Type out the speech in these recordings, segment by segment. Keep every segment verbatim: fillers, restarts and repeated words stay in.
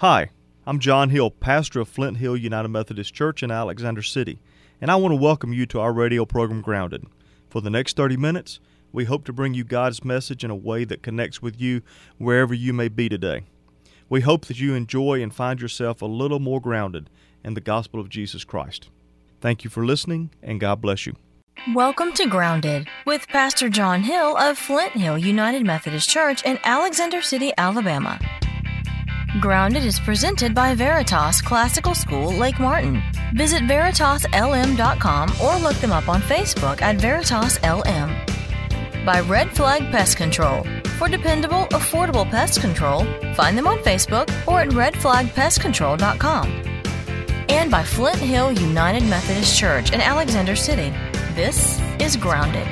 Hi, I'm John Hill, pastor of Flint Hill United Methodist Church in Alexander City, and I want to welcome you to our radio program, Grounded. For the next thirty minutes, we hope to bring you God's message in a way that connects with you wherever you may be today. We hope that you enjoy and find yourself a little more grounded in the gospel of Jesus Christ. Thank you for listening, and God bless you. Welcome to Grounded with Pastor John Hill of Flint Hill United Methodist Church in Alexander City, Alabama. Grounded is presented by Veritas Classical School, Lake Martin. Visit veritas l m dot com or look them up on Facebook at Veritas L M. By Red Flag Pest Control. For dependable, affordable pest control, find them on Facebook or at red flag pest control dot com. And by Flint Hill United Methodist Church in Alexander City. This is Grounded.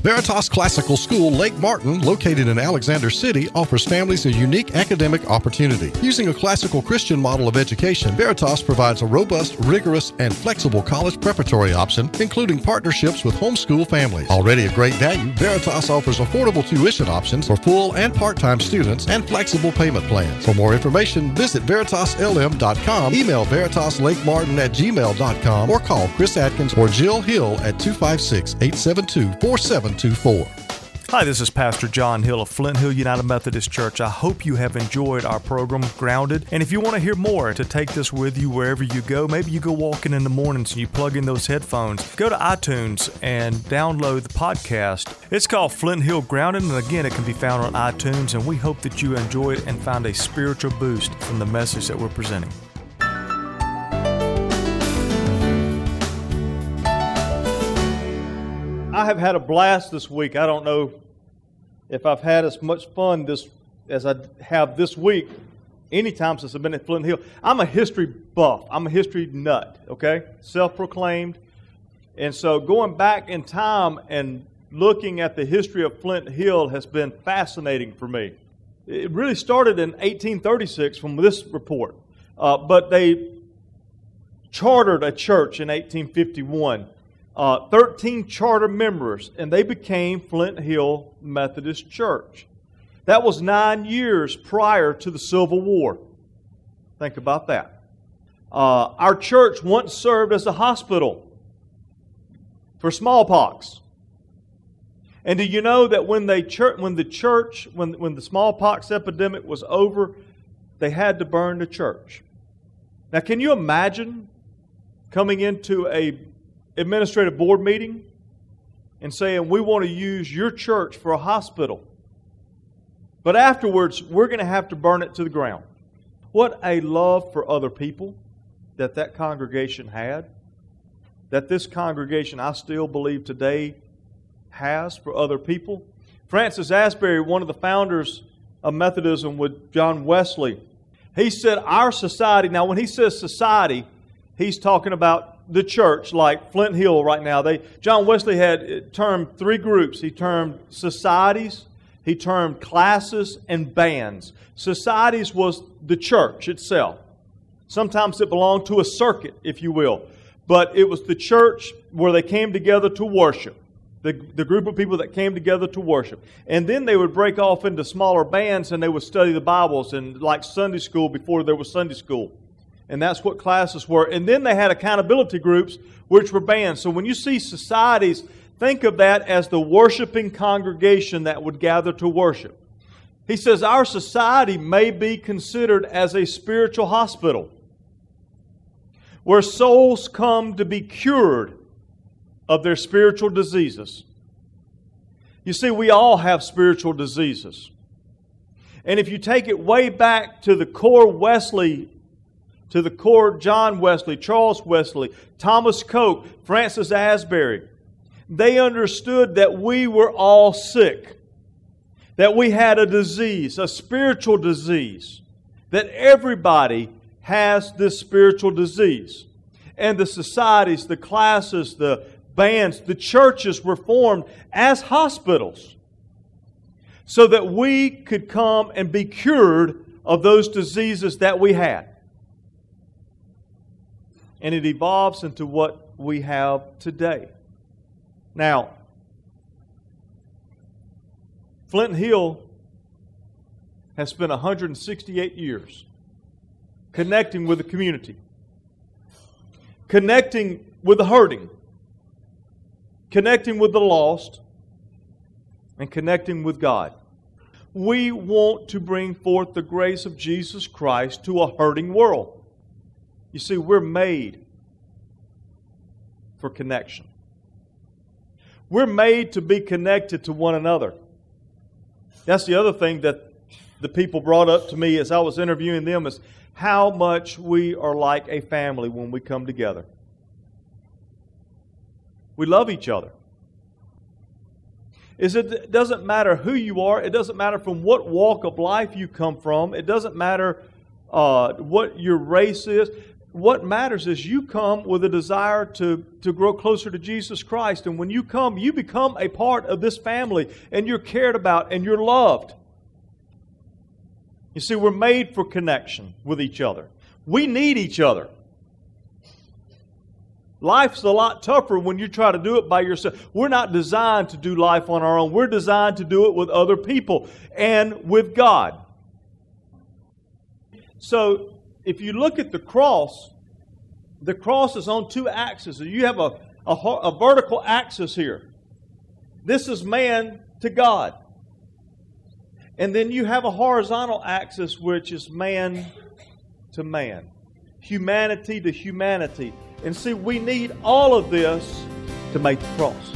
Veritas Classical School, Lake Martin, located in Alexander City, offers families a unique academic opportunity. Using a classical Christian model of education, Veritas provides a robust, rigorous, and flexible college preparatory option, including partnerships with homeschool families. Already of great value, Veritas offers affordable tuition options for full and part-time students and flexible payment plans. For more information, visit veritas l m dot com, email veritas lake martin at gmail dot com, or call Chris Atkins or Jill Hill at two five six, eight seven two, four seven two two. Hi, this is Pastor John Hill of Flint Hill United Methodist Church. I hope you have enjoyed our program, Grounded. And if you want to hear more, to take this with you wherever you go, maybe you go walking in the mornings and you plug in those headphones, go to iTunes and download the podcast. It's called Flint Hill Grounded, and again, it can be found on iTunes, and we hope that you enjoy it and find a spiritual boost from the message that we're presenting. I have had a blast this week. I don't know if I've had as much fun this as I have this week any time since I've been at Flint Hill. I'm a history buff. I'm a history nut, okay? Self-proclaimed. And so going back in time and looking at the history of Flint Hill has been fascinating for me. It really started in eighteen thirty-six from this report, uh, but they chartered a church in eighteen fifty-one. Uh, thirteen charter members, and they became Flint Hill Methodist Church. That was nine years prior to the Civil War. Think about that. Uh, our church once served as a hospital for smallpox. And do you know that when they chur- when the church, when, when the smallpox epidemic was over, they had to burn the church? Now, can you imagine coming into a administrative board meeting and saying, we want to use your church for a hospital, but afterwards we're going to have to burn it to the ground? What a love for other people that that congregation had, that this congregation I still believe today has for other people. Francis Asbury, one of the founders of Methodism with John Wesley, he said our society, now when he says society, he's talking about the church, like Flint Hill right now. They John Wesley had termed three groups. He termed societies, he termed classes, and bands. Societies was the church itself. Sometimes it belonged to a circuit, if you will. But it was the church where they came together to worship. The, the group of people that came together to worship. And then they would break off into smaller bands and they would study the Bibles, and like Sunday school before there was Sunday school. And that's what classes were. And then they had accountability groups, which were bands. So when you see societies, think of that as the worshiping congregation that would gather to worship. He says our society may be considered as a spiritual hospital where souls come to be cured of their spiritual diseases. You see, we all have spiritual diseases. And if you take it way back to the core Wesley To the core, John Wesley, Charles Wesley, Thomas Coke, Francis Asbury. They understood that we were all sick. That we had a disease, a spiritual disease. That everybody has this spiritual disease. and the societies, the classes, the bands, the churches were formed as hospitals so that we could come and be cured of those diseases that we had. And it evolves into what we have today. Now, Flint Hill has spent one hundred sixty-eight years connecting with the community, connecting with the hurting, connecting with the lost, and connecting with God. We want to bring forth the grace of Jesus Christ to a hurting world. You see, we're made for connection. We're made to be connected to one another. That's the other thing that the people brought up to me as I was interviewing them is how much we are like a family when we come together. We love each other. It doesn't matter who you are. It doesn't matter from what walk of life you come from. It doesn't matter uh, what your race is. What matters is you come with a desire to, to grow closer to Jesus Christ. And when you come, you become a part of this family, and you're cared about, and you're loved. You see, we're made for connection with each other. We need each other. Life's a lot tougher when you try to do it by yourself. We're not designed to do life on our own. We're designed to do it with other people and with God. So, if you look at the cross, the cross is on two axes. You have a, a, a vertical axis here. This is man to God. And then you have a horizontal axis, which is man to man. Humanity to humanity. And see, we need all of this to make the cross.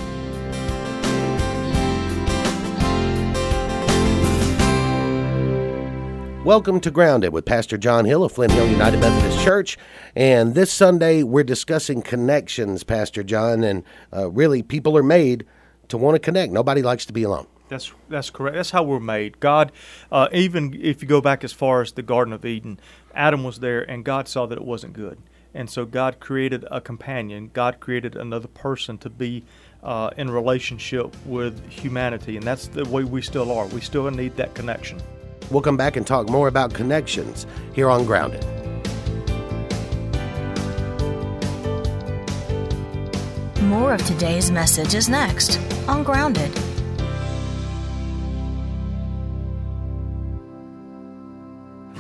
Welcome to Grounded with Pastor John Hill of Flint Hill United Methodist Church. And this Sunday, we're discussing connections, Pastor John. And uh, really, people are made to want to connect. Nobody likes to be alone. That's that's correct. That's how we're made. God, uh, even if you go back as far as the Garden of Eden, Adam was there and God saw that it wasn't good. And so God created a companion. God created another person to be uh, in relationship with humanity. And that's the way we still are. We still need that connection. We'll come back and talk more about connections here on Grounded. More of today's message is next on Grounded.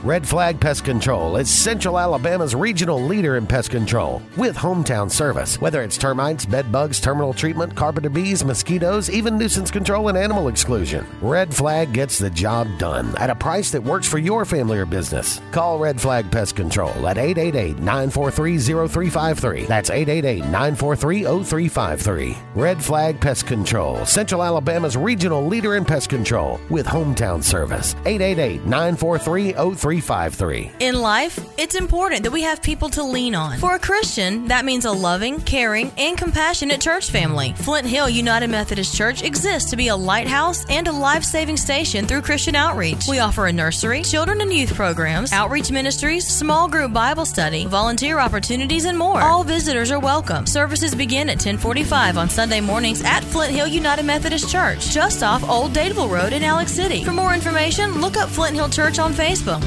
Red Flag Pest Control is Central Alabama's regional leader in pest control with hometown service. Whether it's termites, bed bugs, terminal treatment, carpenter bees, mosquitoes, even nuisance control and animal exclusion, Red Flag gets the job done at a price that works for your family or business. Call Red Flag Pest Control at eight eight eight, nine four three, zero three five three. That's eight eight eight, nine four three, zero three five three. Red Flag Pest Control, Central Alabama's regional leader in pest control with hometown service. eight eight eight, nine four three, zero three five three. In life, it's important that we have people to lean on. For a Christian, that means a loving, caring, and compassionate church family. Flint Hill United Methodist Church exists to be a lighthouse and a life-saving station through Christian outreach. We offer a nursery, children and youth programs, outreach ministries, small group Bible study, volunteer opportunities, and more. All visitors are welcome. Services begin at ten forty-five on Sunday mornings at Flint Hill United Methodist Church, just off Old Dadeville Road in Alex City. For more information, look up Flint Hill Church on Facebook.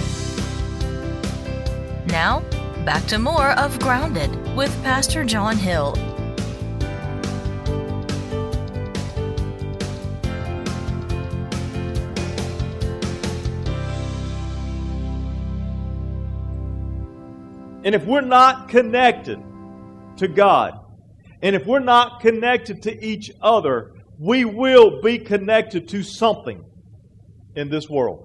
Now, back to more of Grounded with Pastor John Hill. And if we're not connected to God, and if we're not connected to each other, we will be connected to something in this world.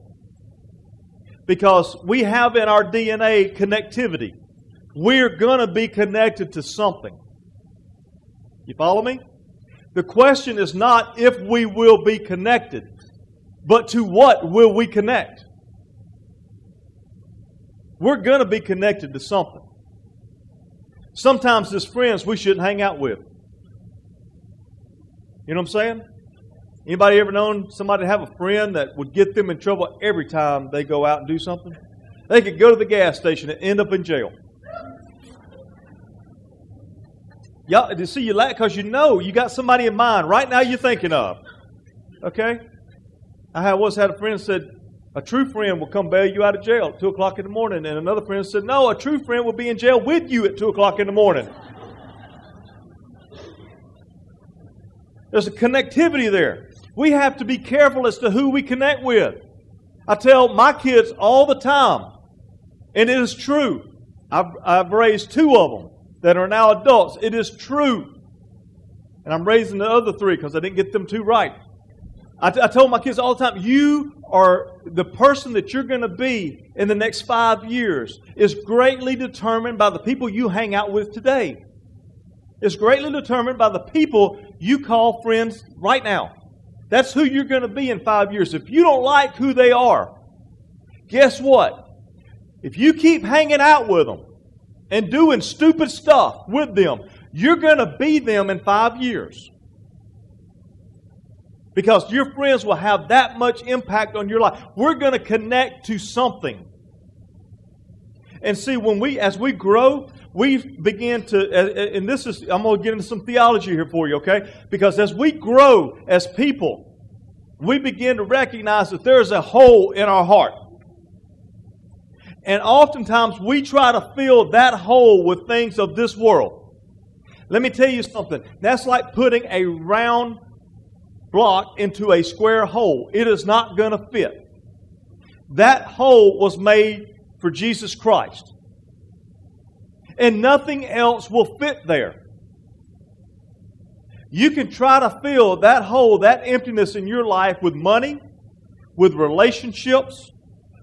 Because we have in our D N A connectivity. We're going to be connected to something. You follow me? The question is not if we will be connected, but to what will we connect? We're going to be connected to something. Sometimes as friends we shouldn't hang out with. You know what I'm saying? Anybody ever known somebody to have a friend that would get them in trouble every time they go out and do something? They could go to the gas station and end up in jail. Y'all, to see you laugh, because you know you got somebody in mind right now you're thinking of. Okay? I once had a friend said, a true friend will come bail you out of jail at two o'clock in the morning. And another friend said, no, a true friend will be in jail with you at two o'clock in the morning. There's a connectivity there. We have to be careful as to who we connect with. I tell my kids all the time, and it is true. I've, I've raised two of them that are now adults. It is true. And I'm raising the other three because I didn't get them two right. I, t- I told my kids all the time, you are the person that you're going to be in the next five years is greatly determined by the people you hang out with today. It's greatly determined by the people you call friends right now. That's who you're going to be in five years. If you don't like who they are, guess what? If you keep hanging out with them and doing stupid stuff with them, you're going to be them in five years. Because your friends will have that much impact on your life. We're going to connect to something. And see, when we, as we grow, we begin to, and this is, I'm going to get into some theology here for you, okay? Because as we grow as people, we begin to recognize that there's a hole in our heart. And oftentimes we try to fill that hole with things of this world. Let me tell you something. That's like putting a round block into a square hole. It is not going to fit. That hole was made for Jesus Christ. And nothing else will fit there. You can try to fill that hole, that emptiness in your life with money, with relationships,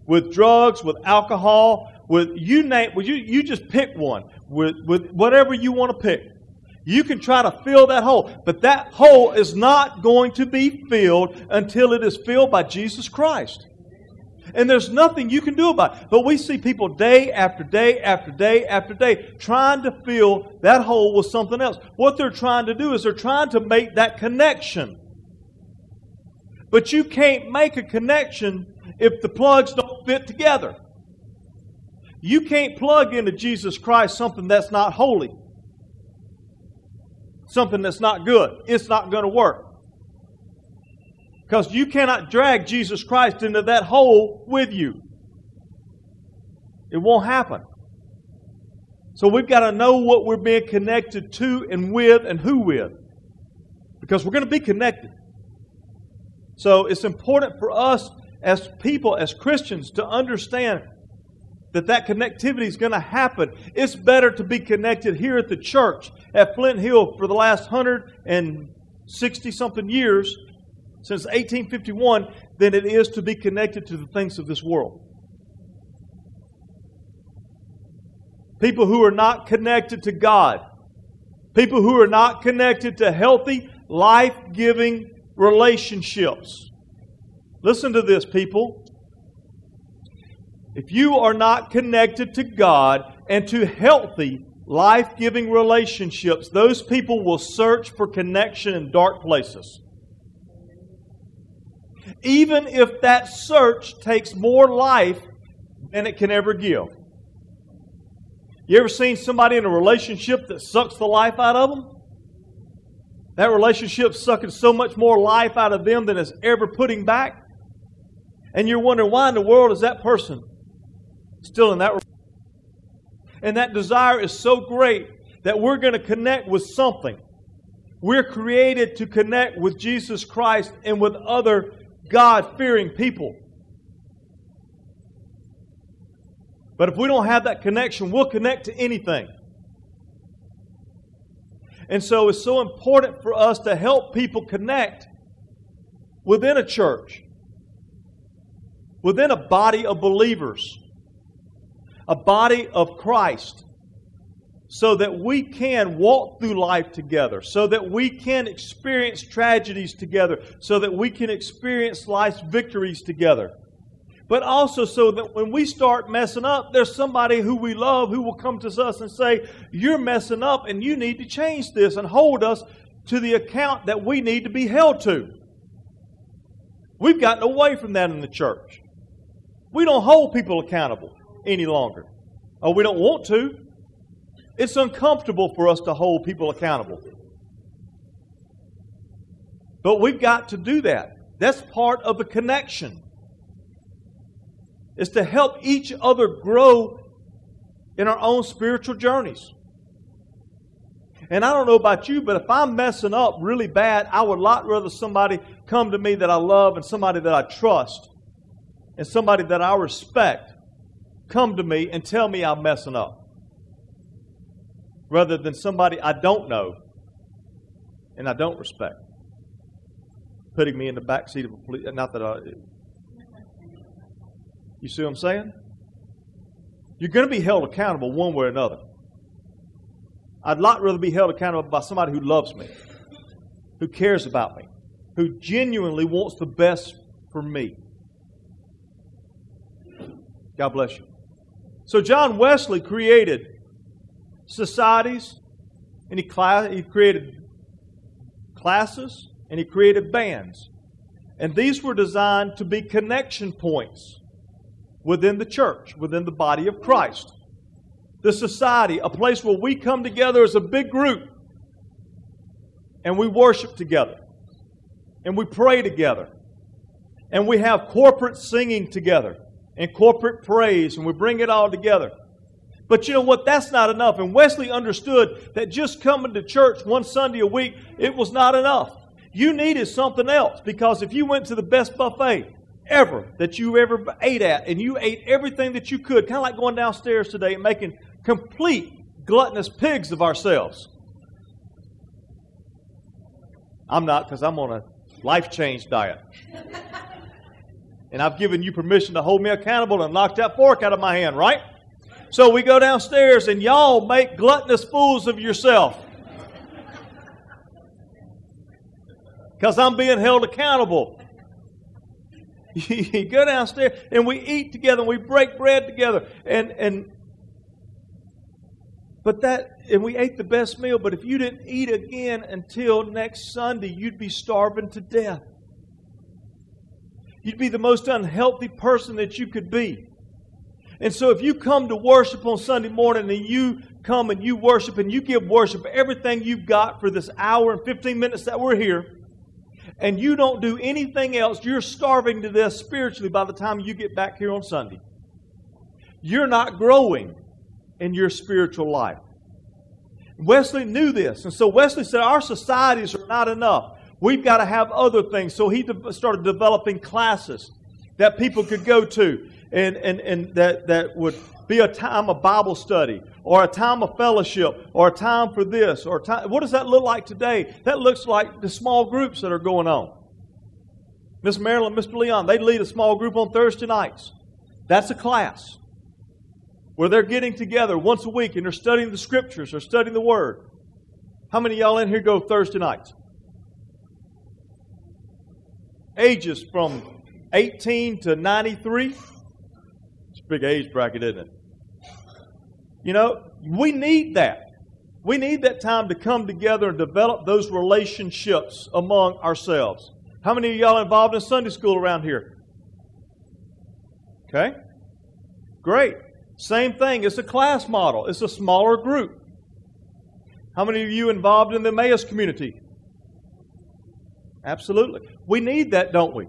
with drugs, with alcohol, with you name, well, you, you just pick one, with, with whatever you want to pick. You can try to fill that hole, but that hole is not going to be filled until it is filled by Jesus Christ. And there's nothing you can do about it. But we see people day after day after day after day trying to fill that hole with something else. What they're trying to do is they're trying to make that connection. But you can't make a connection if the plugs don't fit together. You can't plug into Jesus Christ something that's not holy. Something that's not good. It's not going to work. Because you cannot drag Jesus Christ into that hole with you. It won't happen. So we've got to know what we're being connected to and with and who with. Because we're going to be connected. So it's important for us as people, as Christians, to understand that that connectivity is going to happen. It's better to be connected here at the church at Flint Hill for the last one hundred sixty-something years, since eighteen fifty-one, than it is to be connected to the things of this world. People who are not connected to God, people who are not connected to healthy, life-giving relationships. Listen to this, people. If you are not connected to God and to healthy, life-giving relationships, those people will search for connection in dark places. Even if that search takes more life than it can ever give. You ever seen somebody in a relationship that sucks the life out of them? That relationship's sucking so much more life out of them than it's ever putting back. And you're wondering, why in the world is that person still in that relationship? And that desire is so great that we're going to connect with something. We're created to connect with Jesus Christ and with other God-fearing people. But if we don't have that connection, we'll connect to anything. And so it's so important for us to help people connect within a church, within a body of believers, a body of Christ, so that we can walk through life together, so that we can experience tragedies together, so that we can experience life's victories together. But also so that when we start messing up, there's somebody who we love who will come to us and say, you're messing up and you need to change this, and hold us to the account that we need to be held to. We've gotten away from that in the church. We don't hold people accountable any longer. Or we don't want to. It's uncomfortable for us to hold people accountable. But we've got to do that. That's part of the connection. It's to help each other grow in our own spiritual journeys. And I don't know about you, but if I'm messing up really bad, I would a lot rather somebody come to me that I love and somebody that I trust and somebody that I respect come to me and tell me I'm messing up rather than somebody I don't know and I don't respect putting me in the back seat of a police. Not that I... You see what I'm saying? You're going to be held accountable one way or another. I'd a lot rather be held accountable by somebody who loves me, who cares about me, who genuinely wants the best for me. God bless you. So John Wesley created societies, and he, cl- he created classes, and he created bands. And these were designed to be connection points within the church, within the body of Christ. The society, a place where we come together as a big group and we worship together and we pray together and we have corporate singing together and corporate praise and we bring it all together. But you know what? That's not enough. And Wesley understood that just coming to church one Sunday a week, it was not enough. You needed something else, because if you went to the best buffet ever that you ever ate at and you ate everything that you could, kind of like going downstairs today and making complete gluttonous pigs of ourselves. I'm not, because I'm on a life change diet. And I've given you permission to hold me accountable and knock that fork out of my hand, right? So we go downstairs and y'all make gluttonous fools of yourself. Because I'm being held accountable. You go downstairs and we eat together and we break bread together. And and but that and we ate the best meal, but if you didn't eat again until next Sunday, you'd be starving to death. You'd be the most unhealthy person that you could be. And so if you come to worship on Sunday morning and you come and you worship and you give worship everything you've got for this hour and fifteen minutes that we're here, and you don't do anything else, you're starving to death spiritually by the time you get back here on Sunday. You're not growing in your spiritual life. Wesley knew this. And so Wesley said, our societies are not enough. We've got to have other things. So he de- started developing classes that people could go to. And, and, and that, that would be a time of Bible study, or a time of fellowship, or a time for this, or time. What does that look like today? That looks like the small groups that are going on. Miss Marilyn, Mister Leon, they lead a small group on Thursday nights. That's a class where they're getting together once a week and they're studying the scriptures or studying the word. How many of y'all in here go Thursday nights? Ages from eighteen to ninety-three. It's a big age bracket, isn't it? You know, we need that. We need that time to come together and develop those relationships among ourselves. How many of y'all are involved in Sunday school around here? Okay. Great. Same thing. It's a class model. It's a smaller group. How many of you involved in the Emmaus community? Absolutely. We need that, don't we?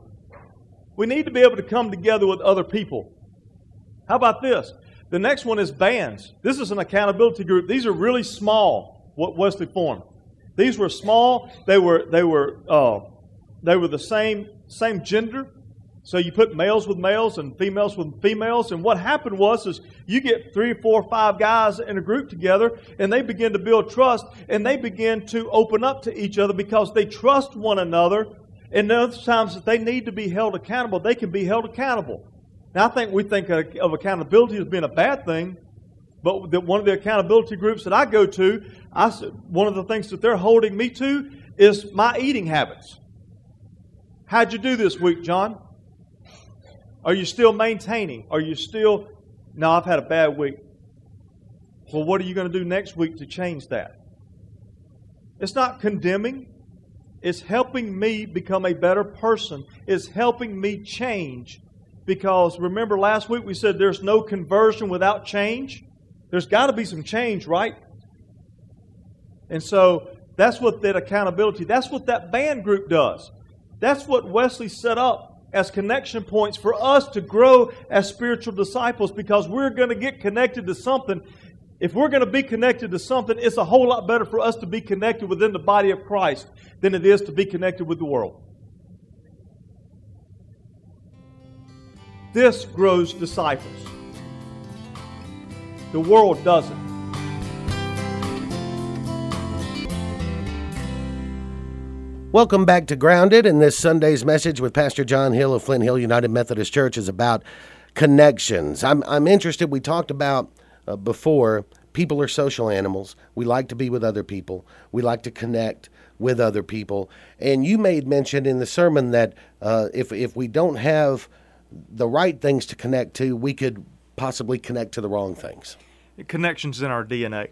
We need to be able to come together with other people. How about this? The next one is bands. This is an accountability group. These are really small, what Wesley formed. These were small. They were they were uh, they were the same same gender. So you put males with males and females with females. And what happened was is you get three, four, five guys in a group together, and they begin to build trust, and they begin to open up to each other because they trust one another. And those times that they need to be held accountable, they can be held accountable. Now, I think we think of accountability as being a bad thing, but that one of the accountability groups that I go to, I, one of the things that they're holding me to is my eating habits. How'd you do this week, John? Are you still maintaining? Are you still, no, I've had a bad week. Well, what are you going to do next week to change that? It's not condemning. It's helping me become a better person. It's helping me change. Because remember last week we said there's no conversion without change. There's got to be some change, right? And so that's what that accountability, that's what that band group does. That's what Wesley set up as connection points for us to grow as spiritual disciples, because we're going to get connected to something. If we're going to be connected to something, it's a whole lot better for us to be connected within the body of Christ than it is to be connected with the world. This grows disciples. The world doesn't. Welcome back to Grounded, and this Sunday's message with Pastor John Hill of Flint Hill United Methodist Church is about connections. I'm I'm interested, we talked about uh, before, people are social animals. We like to be with other people. We like to connect with other people. And you made mention in the sermon that uh, if if we don't have the right things to connect to, we could possibly connect to the wrong things. Connections in our D N A.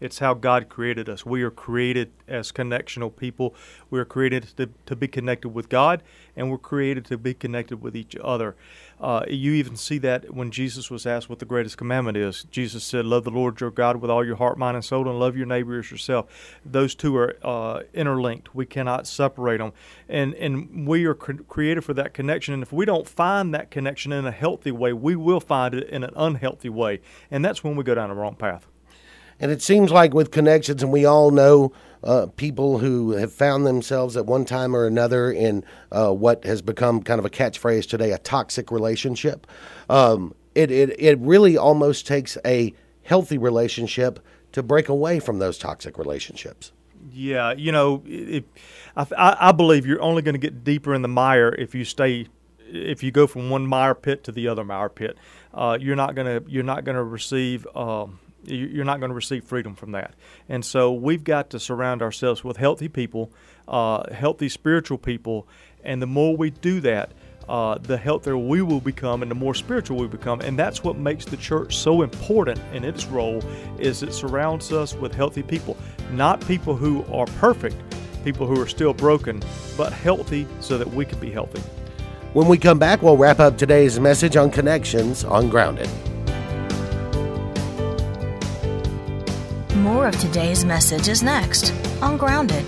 It's how God created us. We are created as connectional people. We are created to, to be connected with God, and we're created to be connected with each other. Uh, you even see that when Jesus was asked what the greatest commandment is. Jesus said, love the Lord your God with all your heart, mind, and soul, and love your neighbor as yourself. Those two are uh, interlinked. We cannot separate them. And, and we are cre- created for that connection. And if we don't find that connection in a healthy way, we will find it in an unhealthy way. And that's when we go down the wrong path. And it seems like with connections, and we all know uh, people who have found themselves at one time or another in uh, what has become kind of a catchphrase today, a toxic relationship. Um, it, it, it really almost takes a healthy relationship to break away from those toxic relationships. Yeah, you know, it, I, I believe you're only going to get deeper in the mire if you stay if you go from one mire pit to the other mire pit. Uh, you're not going to you're not going to receive. Um, You're not going to receive freedom from that. And so we've got to surround ourselves with healthy people, uh, healthy spiritual people. And the more we do that, uh, the healthier we will become and the more spiritual we become. And that's what makes the church so important in its role, is it surrounds us with healthy people. Not people who are perfect, people who are still broken, but healthy so that we can be healthy. When we come back, we'll wrap up today's message on connections on Grounded. More of today's message is next on Grounded.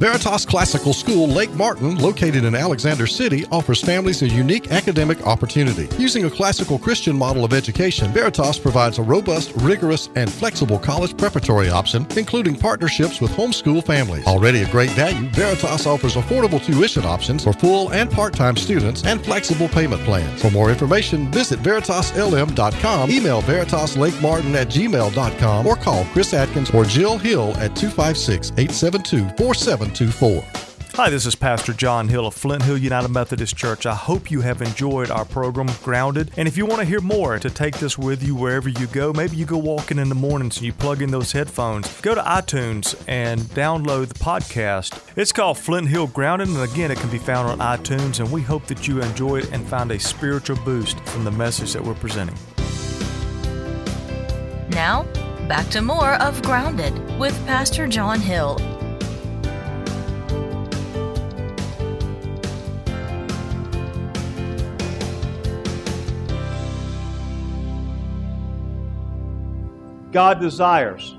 Veritas Classical School, Lake Martin, located in Alexander City, offers families a unique academic opportunity. Using a classical Christian model of education, Veritas provides a robust, rigorous, and flexible college preparatory option, including partnerships with homeschool families. Already a great value, Veritas offers affordable tuition options for full and part-time students and flexible payment plans. For more information, visit veritas l m dot com, email veritas lake martin at gmail dot com, or call Chris Atkins or Jill Hill at two five six, eight seven two, four seven two four. Hi, this is Pastor John Hill of Flint Hill United Methodist Church. I hope you have enjoyed our program, Grounded. And if you want to hear more, to take this with you wherever you go, maybe you go walking in the mornings and you plug in those headphones, go to iTunes and download the podcast. It's called Flint Hill Grounded, and again, it can be found on iTunes. And we hope that you enjoy it and find a spiritual boost from the message that we're presenting. Now, back to more of Grounded with Pastor John Hill. God desires.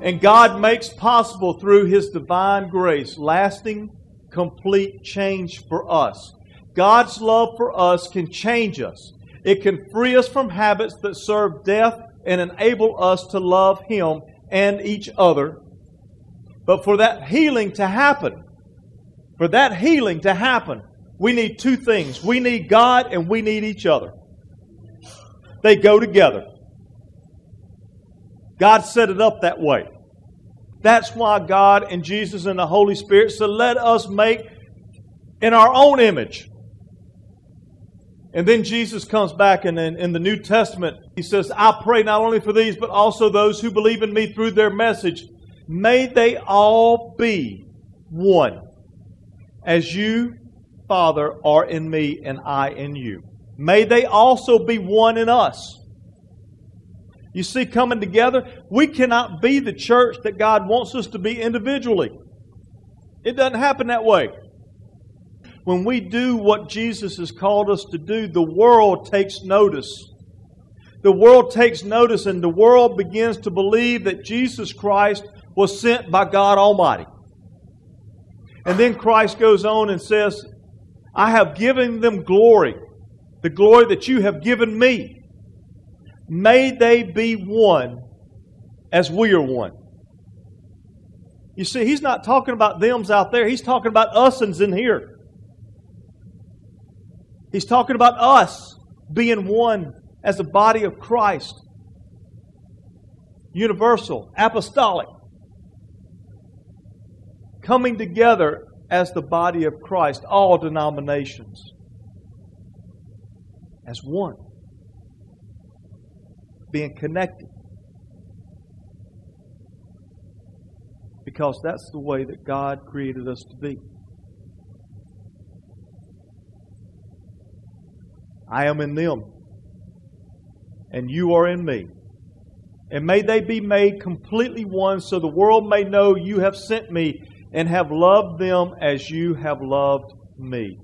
And God makes possible through His divine grace lasting, complete change for us. God's love for us can change us. It can free us from habits that serve death and enable us to love Him and each other. But for that healing to happen, for that healing to happen, we need two things. We need God and we need each other. They go together. God set it up that way. That's why God and Jesus and the Holy Spirit said, let us make in our own image. And then Jesus comes back, and in, in the New Testament, He says, I pray not only for these, but also those who believe in me through their message. May they all be one, as you, Father, are in me and I in you. May they also be one in us. You see, coming together, we cannot be the church that God wants us to be individually. It doesn't happen that way. When we do what Jesus has called us to do, the world takes notice. the world takes notice and the world begins to believe that Jesus Christ was sent by God Almighty. And then Christ goes on and says, I have given them glory, the glory that you have given me. May they be one as we are one. You see, he's not talking about thems out there. He's talking about usins in here. He's talking about us being one as the body of Christ. Universal, apostolic. Coming together as the body of Christ, all denominations. As one. Being connected. Because that's the way that God created us to be. I am in them, and you are in me. And may they be made completely one, so the world may know you have sent me and have loved them as you have loved me.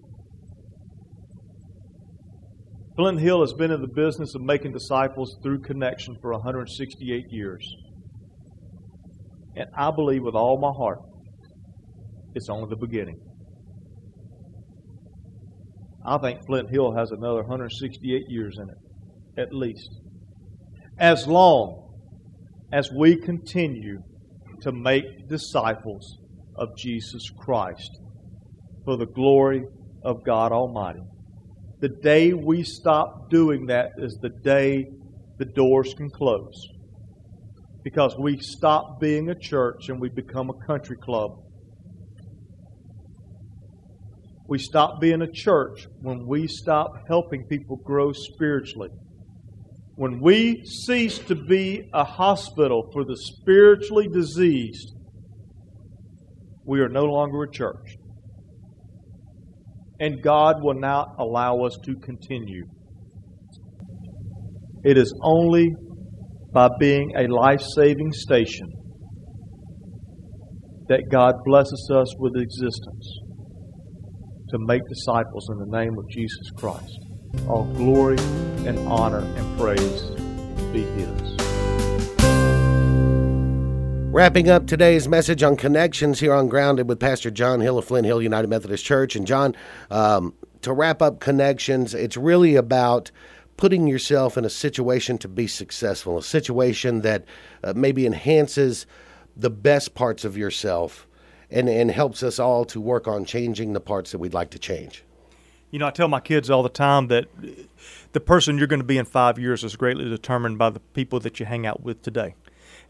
Flint Hill has been in the business of making disciples through connection for one hundred sixty-eight years. And I believe with all my heart, it's only the beginning. I think Flint Hill has another one hundred sixty-eight years in it, at least. As long as we continue to make disciples of Jesus Christ for the glory of God Almighty. The day we stop doing that is the day the doors can close. Because we stop being a church and we become a country club. We stop being a church when we stop helping people grow spiritually. When we cease to be a hospital for the spiritually diseased, we are no longer a church. And God will not allow us to continue. It is only by being a life-saving station that God blesses us with existence to make disciples in the name of Jesus Christ. All glory and honor and praise be His. Wrapping up today's message on Connections here on Grounded with Pastor John Hill of Flint Hill United Methodist Church. And John, um, to wrap up Connections, it's really about putting yourself in a situation to be successful, a situation that uh, maybe enhances the best parts of yourself and, and helps us all to work on changing the parts that we'd like to change. You know, I tell my kids all the time that the person you're going to be in five years is greatly determined by the people that you hang out with today.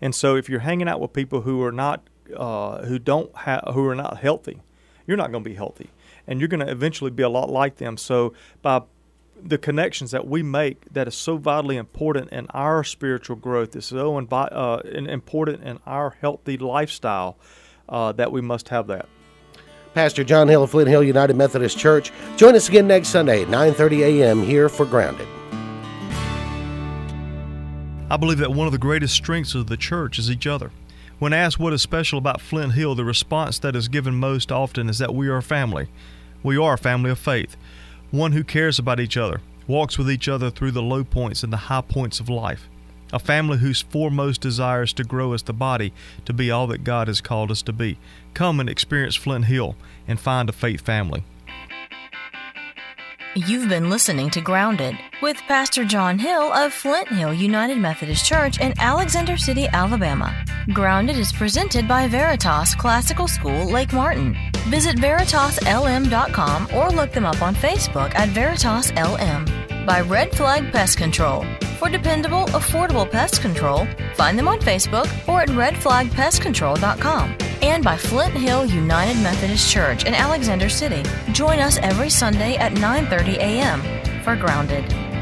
And so if you're hanging out with people who are not, uh, who don't ha- who are not healthy, you're not going to be healthy. And you're going to eventually be a lot like them. So by the connections that we make that is so vitally important in our spiritual growth, is so invi- uh, important in our healthy lifestyle uh, that we must have that. Pastor John Hill of Flint Hill United Methodist Church. Join us again next Sunday at nine thirty a.m. here for Grounded. I believe that one of the greatest strengths of the church is each other. When asked what is special about Flint Hill, the response that is given most often is that we are a family. We are a family of faith. One who cares about each other, walks with each other through the low points and the high points of life. A family whose foremost desire is to grow as the body to be all that God has called us to be. Come and experience Flint Hill and find a faith family. You've been listening to Grounded with Pastor John Hill of Flint Hill United Methodist Church in Alexander City, Alabama. Grounded is presented by Veritas Classical School, Lake Martin. Visit veritas l m dot com or look them up on Facebook at Veritas L M. By Red Flag Pest Control. For dependable, affordable pest control, find them on Facebook or at red flag pest control dot com. And by Flint Hill United Methodist Church in Alexander City. Join us every Sunday at nine thirty a.m. for Grounded.